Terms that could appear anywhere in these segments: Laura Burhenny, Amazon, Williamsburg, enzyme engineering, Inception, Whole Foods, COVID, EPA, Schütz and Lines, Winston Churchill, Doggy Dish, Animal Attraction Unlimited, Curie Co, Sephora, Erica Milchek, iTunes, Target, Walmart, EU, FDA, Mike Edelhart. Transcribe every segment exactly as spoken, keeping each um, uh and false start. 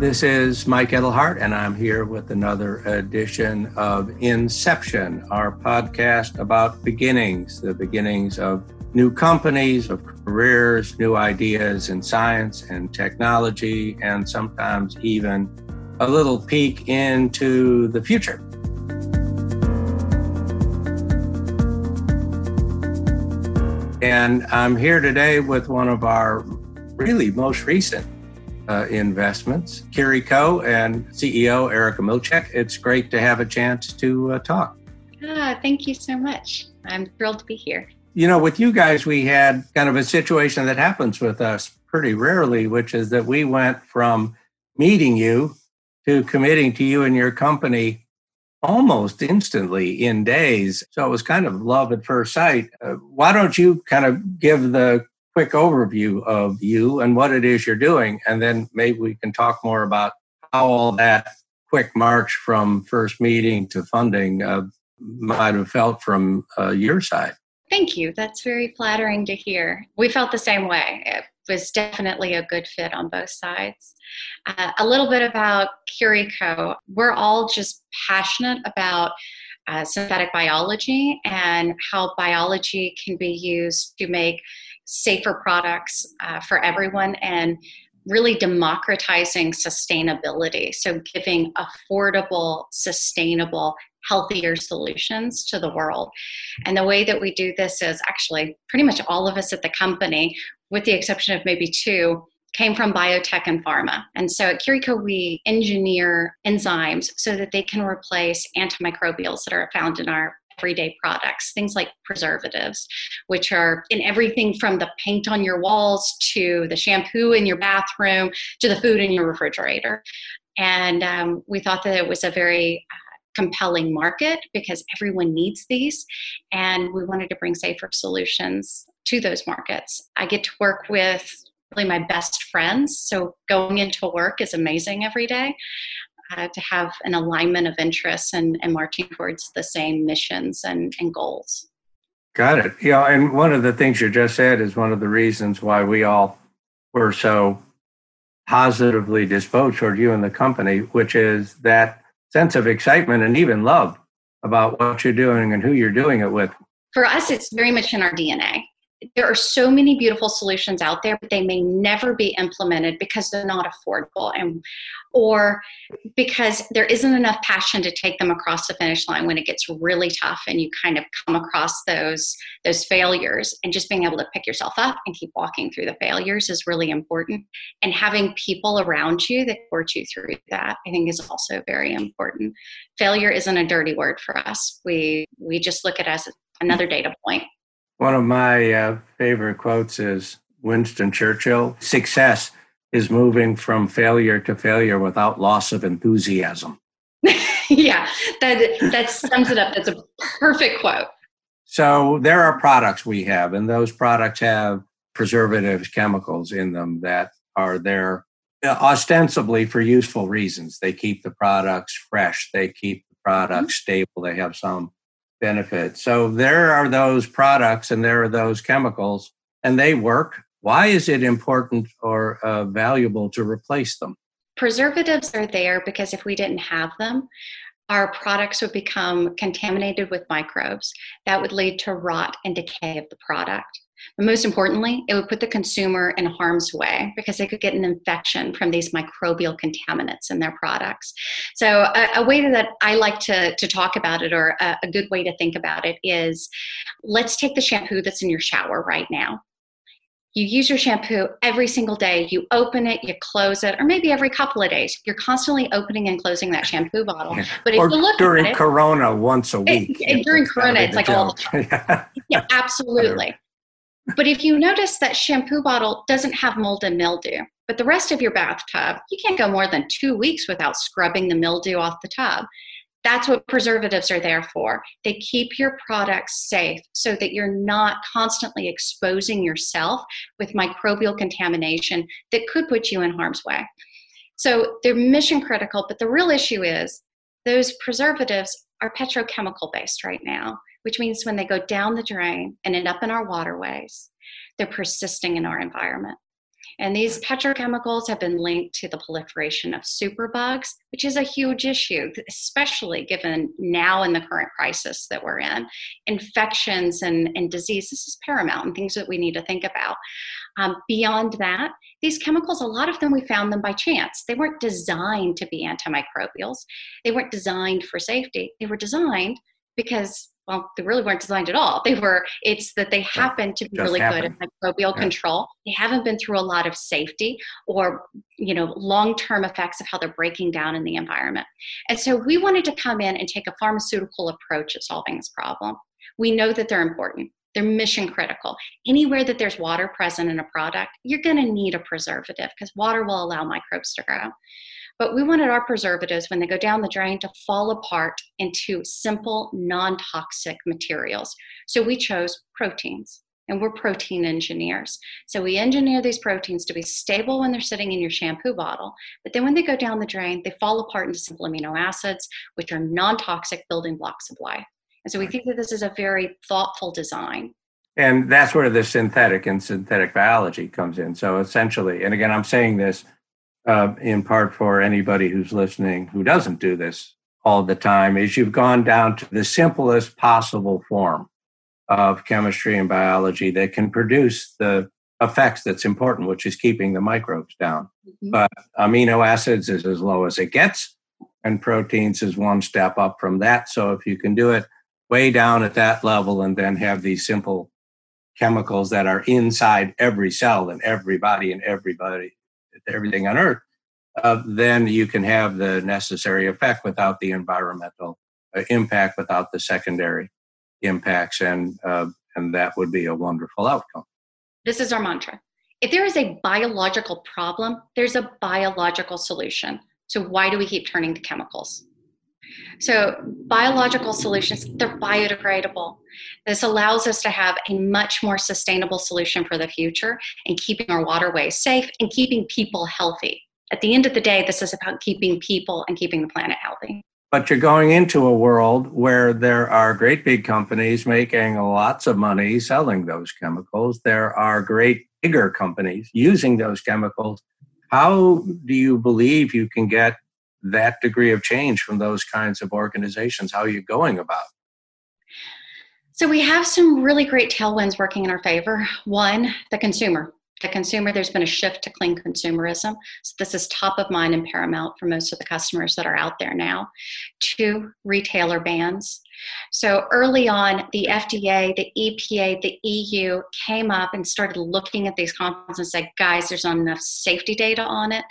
This is Mike Edelhart, and I'm here with another edition of Inception, our podcast about beginnings, the beginnings of new companies, of careers, new ideas in science and technology, and sometimes even a little peek into the future. And I'm here today with one of our really most recent Uh, investments, Curie Co. and C E O Erica Milchek. It's great to have a chance to uh, talk. Ah, thank you so much. I'm thrilled to be here. You know, with you guys, we had kind of a situation that happens with us pretty rarely, which is that we went from meeting you to committing to you and your company almost instantly in days. So it was kind of love at first sight. Uh, why don't you kind of give the quick overview of you and what it is you're doing, and then maybe we can talk more about how all that quick march from first meeting to funding uh, might have felt from uh, your side. Thank you. That's very flattering to hear. We felt the same way. It was definitely a good fit on both sides. Uh, a little bit about Curie Co. We're all just passionate about uh, synthetic biology and how biology can be used to make safer products uh, for everyone, and really democratizing sustainability. So giving affordable, sustainable, healthier solutions to the world. And the way that we do this is actually pretty much all of us at the company, with the exception of maybe two, came from biotech and pharma. And so at Curie Co, we engineer enzymes so that they can replace antimicrobials that are found in our everyday products, things like preservatives, which are in everything from the paint on your walls to the shampoo in your bathroom to the food in your refrigerator. And um, we thought that it was a very uh, compelling market because everyone needs these, and we wanted to bring safer solutions to those markets. I get to work with really my best friends, so going into work is amazing every day. Uh, to have an alignment of interests and, and marching towards the same missions and, and goals. Got it. Yeah, and one of the things you just said is one of the reasons why we all were so positively disposed toward you and the company, which is that sense of excitement and even love about what you're doing and who you're doing it with. For us, it's very much in our D N A. There are so many beautiful solutions out there, but they may never be implemented because they're not affordable, and or because there isn't enough passion to take them across the finish line when it gets really tough and you kind of come across those those failures. And just being able to pick yourself up and keep walking through the failures is really important. And having people around you that support you through that, I think, is also very important. Failure isn't a dirty word for us. We we just look at it as another data point. One of my uh, favorite quotes is Winston Churchill: success is moving from failure to failure without loss of enthusiasm. Yeah, that, that sums it up. That's a perfect quote. So there are products we have, and those products have preservatives, chemicals in them that are there ostensibly for useful reasons. They keep the products fresh. They keep the products mm-hmm. stable. They have some benefit. So there are those products and there are those chemicals, and they work. Why is it important or uh, valuable to replace them? Preservatives are there because if we didn't have them, our products would become contaminated with microbes. That would lead to rot and decay of the product. But most importantly, it would put the consumer in harm's way because they could get an infection from these microbial contaminants in their products. So a, a way that I like to, to talk about it, or a, a good way to think about it, is let's take the shampoo that's in your shower right now. You use your shampoo every single day. You open it, you close it, or maybe every couple of days. You're constantly opening and closing that shampoo bottle. Yeah. But if or you look during at it, Corona once a week. It, it, during it's Corona, it's like joke. All the time. Yeah, yeah, absolutely. But if you notice that shampoo bottle doesn't have mold and mildew, but the rest of your bathtub, you can't go more than two weeks without scrubbing the mildew off the tub. That's what preservatives are there for. They keep your products safe so that you're not constantly exposing yourself with microbial contamination that could put you in harm's way. So they're mission critical, but the real issue is those preservatives are petrochemical based right now, which means when they go down the drain and end up in our waterways, they're persisting in our environment. And these petrochemicals have been linked to the proliferation of superbugs, which is a huge issue, especially given now in the current crisis that we're in. Infections and, and disease, this is paramount and things that we need to think about. Um, beyond that, these chemicals, a lot of them, we found them by chance. They weren't designed to be antimicrobials. They weren't designed for safety. They were designed because, well, they really weren't designed at all. They were, it's that they happen to be Just really happen. good at microbial yeah. control. They haven't been through a lot of safety or, you know, long-term effects of how they're breaking down in the environment. And so we wanted to come in and take a pharmaceutical approach at solving this problem. We know that they're important. They're mission critical. Anywhere that there's water present in a product, you're going to need a preservative because water will allow microbes to grow. But we wanted our preservatives, when they go down the drain, to fall apart into simple, non-toxic materials. So we chose proteins, and we're protein engineers. So we engineer these proteins to be stable when they're sitting in your shampoo bottle, but then when they go down the drain, they fall apart into simple amino acids, which are non-toxic building blocks of life. And so we think that this is a very thoughtful design. And that's where the synthetic and synthetic biology comes in. So essentially, and again, I'm saying this uh, in part for anybody who's listening who doesn't do this all the time, is you've gone down to the simplest possible form of chemistry and biology that can produce the effects that's important, which is keeping the microbes down. Mm-hmm. But amino acids is as low as it gets, and proteins is one step up from that. So if you can do it way down at that level and then have these simple chemicals that are inside every cell and every body and everybody, everything on Earth, uh, then you can have the necessary effect without the environmental uh, impact, without the secondary impacts, and uh, and that would be a wonderful outcome. This is our mantra. If there is a biological problem, there's a biological solution. So why do we keep turning to chemicals? So biological solutions, they're biodegradable. This allows us to have a much more sustainable solution for the future and keeping our waterways safe and keeping people healthy. At the end of the day, this is about keeping people and keeping the planet healthy. But you're going into a world where there are great big companies making lots of money selling those chemicals. There are great bigger companies using those chemicals. How do you believe you can get that degree of change from those kinds of organizations? How are you going about? So we have some really great tailwinds working in our favor. One, the consumer. The consumer, there's been a shift to clean consumerism. So this is top of mind and paramount for most of the customers that are out there now. Two, retailer bans. So early on, the F D A, the E P A, the E U came up and started looking at these compounds and said, guys, there's not enough safety data on it.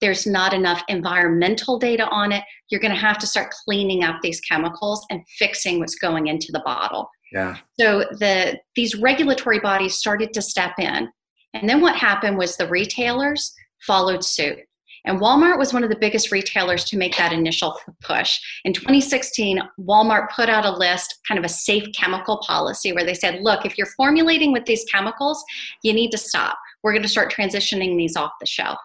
There's not enough environmental data on it. You're going to have to start cleaning up these chemicals and fixing what's going into the bottle. Yeah. So the these regulatory bodies started to step in. And then what happened was the retailers followed suit. And Walmart was one of the biggest retailers to make that initial push. In twenty sixteen, Walmart put out a list, kind of a safe chemical policy, where they said, look, if you're formulating with these chemicals, you need to stop. We're going to start transitioning these off the shelf.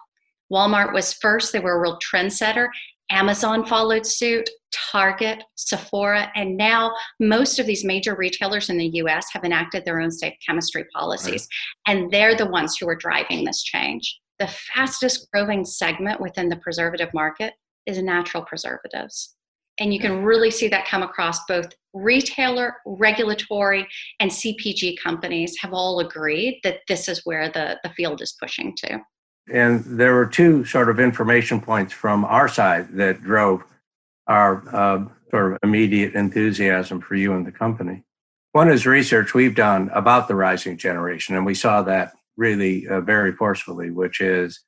Walmart was first. They were a real trendsetter. Amazon followed suit, Target, Sephora, and now most of these major retailers in the U S have enacted their own safe chemistry policies. Right. And they're the ones who are driving this change. The fastest growing segment within the preservative market is natural preservatives. And you can really see that come across both retailer, regulatory, and C P G companies have all agreed that this is where the, the field is pushing to. And there were two sort of information points from our side that drove our uh, sort of immediate enthusiasm for you and the company. One is research we've done about the rising generation, and we saw that really uh, very forcefully, which is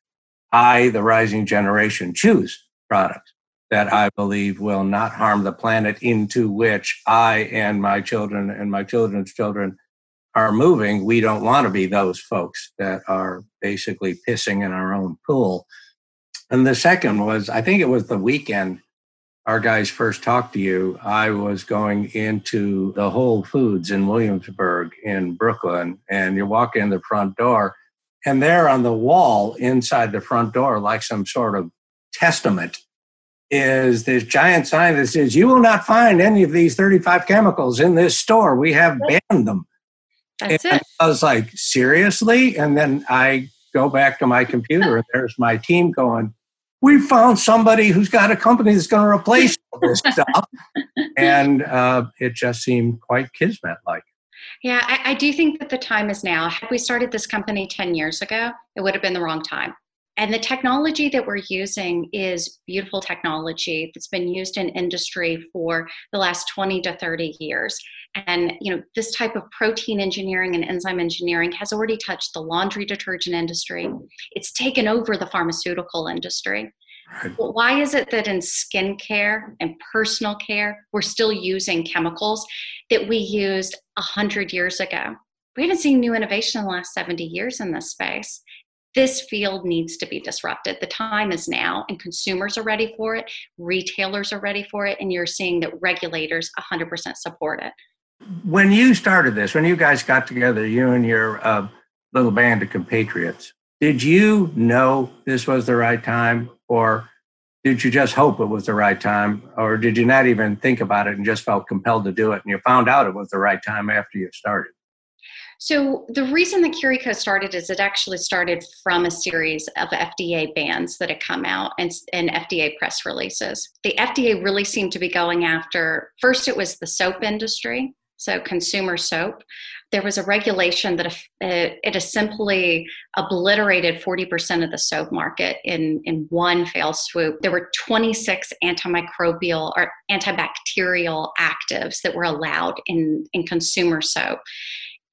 I, the rising generation, choose products that I believe will not harm the planet into which I and my children and my children's children are moving. We don't want to be those folks that are basically pissing in our own pool. And the second was, I think it was the weekend our guys first talked to you, I was going into the Whole Foods in Williamsburg in Brooklyn, and you walk in the front door, and there on the wall inside the front door, like some sort of testament, is this giant sign that says, you will not find any of these thirty-five chemicals in this store. We have banned them. That's and it. I was like, seriously? And then I go back to my computer, and there's my team going, we found somebody who's got a company that's going to replace all this stuff. And uh, it just seemed quite kismet-like. Yeah, I, I do think that the time is now. Had we started this company ten years ago, it would have been the wrong time. And the technology that we're using is beautiful technology that's been used in industry for the last twenty to thirty years. And, you know, this type of protein engineering and enzyme engineering has already touched the laundry detergent industry. It's taken over the pharmaceutical industry. Right. Well, why is it that in skincare and personal care, we're still using chemicals that we used one hundred years ago? We haven't seen new innovation in the last seventy years in this space. This field needs to be disrupted. The time is now, and consumers are ready for it. Retailers are ready for it. And you're seeing that regulators one hundred percent support it. When you started this, when you guys got together, you and your uh, little band of compatriots, did you know this was the right time? Or did you just hope it was the right time? Or did you not even think about it and just felt compelled to do it? And you found out it was the right time after you started? So the reason that Curie Co started is it actually started from a series of F D A bans that had come out and, and F D A press releases. The F D A really seemed to be going after, first it was the soap industry, so consumer soap. There was a regulation that uh, it has simply obliterated forty percent of the soap market in, in one fell swoop. There were twenty-six antimicrobial or antibacterial actives that were allowed in, in consumer soap.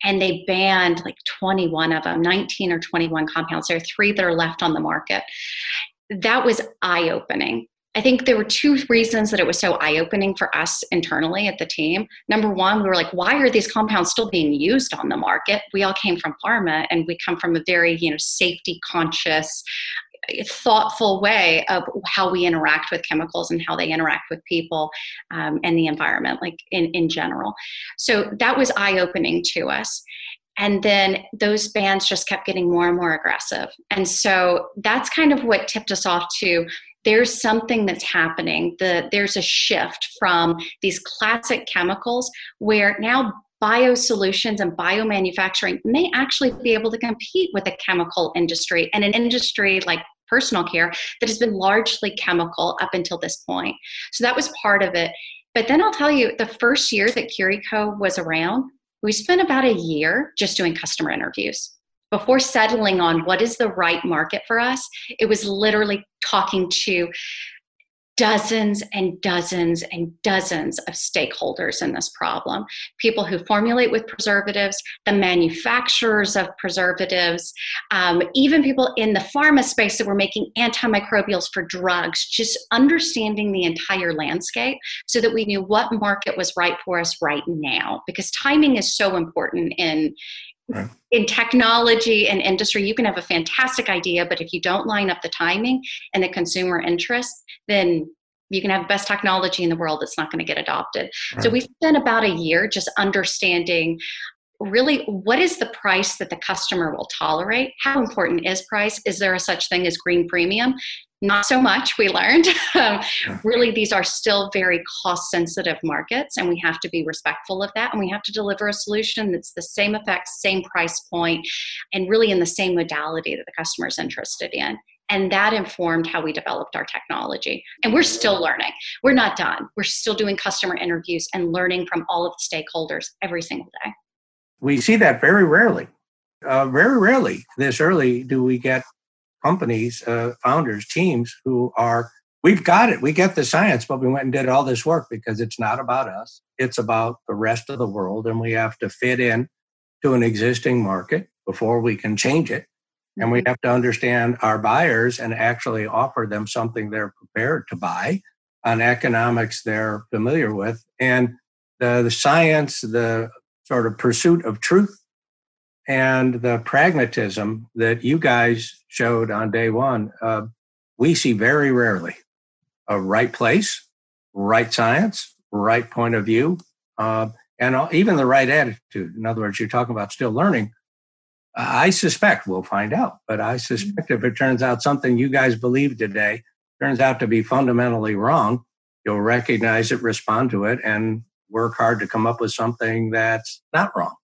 And they banned like twenty-one of them, nineteen or twenty-one compounds. There are three that are left on the market. That was eye-opening. I think there were two reasons that it was so eye-opening for us internally at the team. Number one, we were like, why are these compounds still being used on the market? We all came from pharma, and we come from a very, you know, safety-conscious, thoughtful way of how we interact with chemicals and how they interact with people um, and the environment, like in, in general. So that was eye-opening to us. And then those bans just kept getting more and more aggressive. And so that's kind of what tipped us off to there's something that's happening. The, there's a shift from these classic chemicals where now biosolutions and biomanufacturing may actually be able to compete with the chemical industry and an industry like personal care that has been largely chemical up until this point. So that was part of it. But then I'll tell you, the first year that Curie Co was around, we spent about a year just doing customer interviews. Before settling on what is the right market for us, it was literally talking to dozens and dozens and dozens of stakeholders in this problem. People who formulate with preservatives, the manufacturers of preservatives, um, even people in the pharma space that were making antimicrobials for drugs, just understanding the entire landscape so that we knew what market was right for us right now, because timing is so important in Right. In technology and industry. You can have a fantastic idea, but if you don't line up the timing and the consumer interest, then you can have the best technology in the world. It's not going to get adopted. Right. So we spent about a year just understanding really what is the price that the customer will tolerate? How important is price? Is there a such thing as green premium? Not so much, we learned. um, really, these are still very cost-sensitive markets, and we have to be respectful of that, and we have to deliver a solution that's the same effect, same price point, and really in the same modality that the customer is interested in. And that informed how we developed our technology. And we're still learning. We're not done. We're still doing customer interviews and learning from all of the stakeholders every single day. We see that very rarely. Uh, very rarely this early do we get companies, uh, founders, teams who are, we've got it, we get the science, but we went and did all this work because it's not about us. It's about the rest of the world, and we have to fit in to an existing market before we can change it. And we have to understand our buyers and actually offer them something they're prepared to buy on economics they're familiar with. And the, the science, the sort of pursuit of truth, and the pragmatism that you guys showed on day one, uh, we see very rarely. A right place, right science, right point of view, uh, and even the right attitude. In other words, you're talking about still learning. Uh, I suspect we'll find out, but I suspect if it turns out something you guys believe today turns out to be fundamentally wrong, you'll recognize it, respond to it, and work hard to come up with something that's not wrong.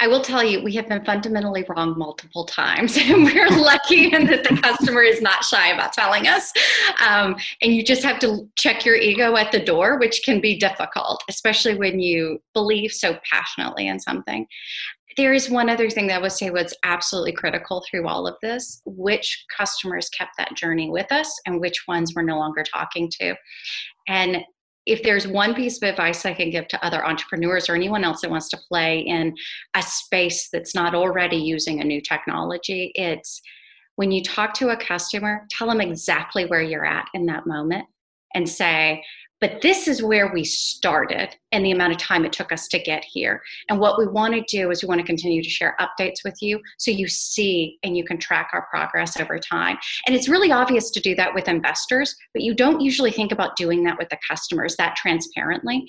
I will tell you, we have been fundamentally wrong multiple times, and we're lucky in that the customer is not shy about telling us. Um, and you just have to check your ego at the door, which can be difficult, especially when you believe so passionately in something. There is one other thing that I would say was absolutely critical through all of this, which customers kept that journey with us and which ones we're no longer talking to. And if there's one piece of advice I can give to other entrepreneurs or anyone else that wants to play in a space that's not already using a new technology, it's when you talk to a customer, tell them exactly where you're at in that moment and say, but this is where we started and the amount of time it took us to get here. And what we want to do is we want to continue to share updates with you so you see and you can track our progress over time. And it's really obvious to do that with investors, but you don't usually think about doing that with the customers that transparently.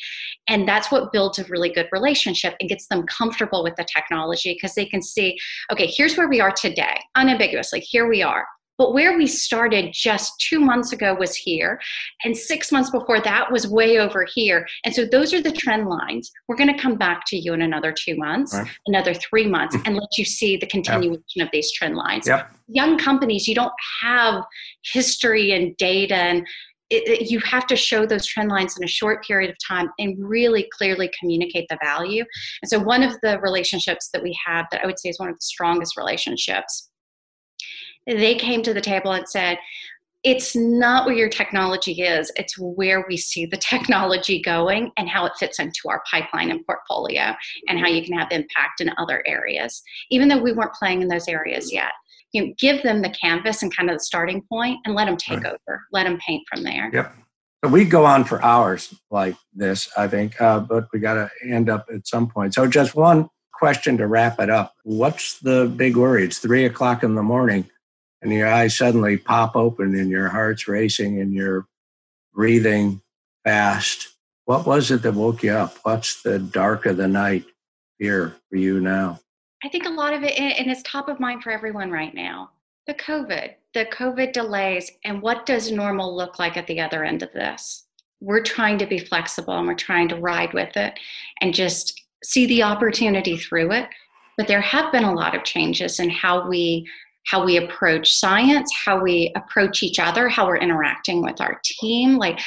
And that's what builds a really good relationship and gets them comfortable with the technology, because they can see, okay, here's where we are today, unambiguously, here we are. But where we started just two months ago was here, and six months before that was way over here. And so those are the trend lines. We're going to come back to you in another two months, right. another three months, and let you see the continuation yep. of these trend lines. Yep. Young companies, you don't have history and data, and it, it, you have to show those trend lines in a short period of time and really clearly communicate the value. And so one of the relationships that we have that I would say is one of the strongest relationships, they came to the table and said, it's not where your technology is, it's where we see the technology going and how it fits into our pipeline and portfolio and how you can have impact in other areas, even though we weren't playing in those areas yet. You know, give them the canvas and kind of the starting point and let them take right. over, let them paint from there. Yep. We go on for hours like this, I think, uh, but we got to end up at some point. So just one question to wrap it up. What's the big worry? It's three o'clock in the morning. And your eyes suddenly pop open and your heart's racing and you're breathing fast. What was it that woke you up? What's the dark of the night here for you now? I think a lot of it, and it's top of mind for everyone right now, the COVID, the COVID delays, and what does normal look like at the other end of this? We're trying to be flexible and we're trying to ride with it and just see the opportunity through it. But there have been a lot of changes in how we how we approach science, how we approach each other, how we're interacting with our team. Like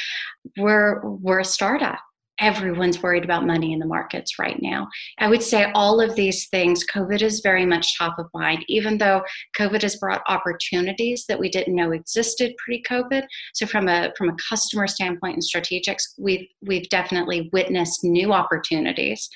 we're, we're a startup. Everyone's worried about money in the markets right now. I would say all of these things, COVID is very much top of mind, even though COVID has brought opportunities that we didn't know existed pre-COVID. So from a from a customer standpoint and strategics, we've, we've definitely witnessed new opportunities.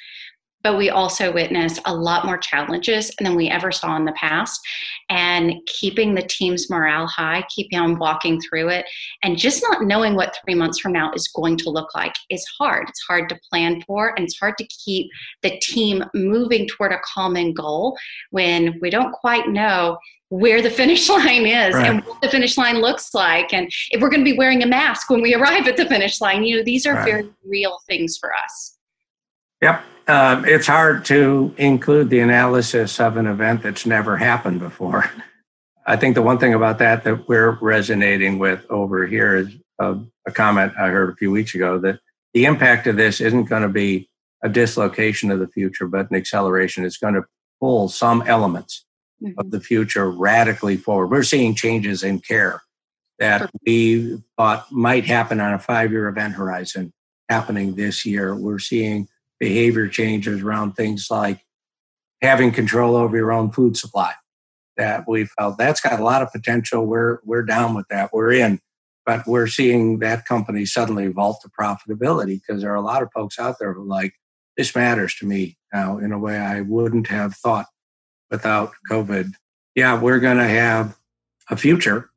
But we also witnessed a lot more challenges than we ever saw in the past. And keeping the team's morale high, keeping on walking through it, and just not knowing what three months from now is going to look like is hard. It's hard to plan for, and it's hard to keep the team moving toward a common goal when we don't quite know where the finish line is right. and what the finish line looks like. And if we're going to be wearing a mask when we arrive at the finish line, you know, these are right. very real things for us. Yep. Um, it's hard to include the analysis of an event that's never happened before. I think the one thing about that that we're resonating with over here is a, a comment I heard a few weeks ago that the impact of this isn't going to be a dislocation of the future, but an acceleration. It's going to pull some elements mm-hmm. of the future radically forward. We're seeing changes in care that we thought might happen on a five-year event horizon happening this year. We're seeing behavior changes around things like having control over your own food supply that we felt that's got a lot of potential. We're, we're down with that. We're in, but we're seeing that company suddenly vault to profitability because there are a lot of folks out there who are like, this matters to me now in a way I wouldn't have thought without COVID. Yeah, we're going to have a future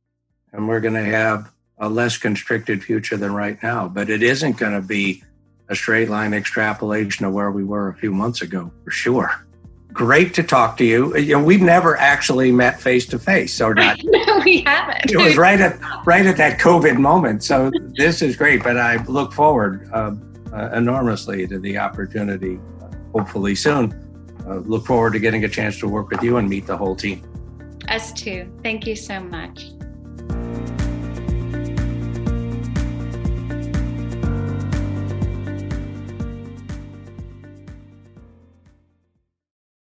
and we're going to have a less constricted future than right now, but it isn't going to be a straight line extrapolation of where we were a few months ago, for sure. Great to talk to you. You know, we've never actually met face to face, or not. No, we haven't. It was right at right at that COVID moment. So this is great, but I look forward uh, uh, enormously to the opportunity, uh, hopefully soon. Uh, look forward to getting a chance to work with you and meet the whole team. Us too. Thank you so much.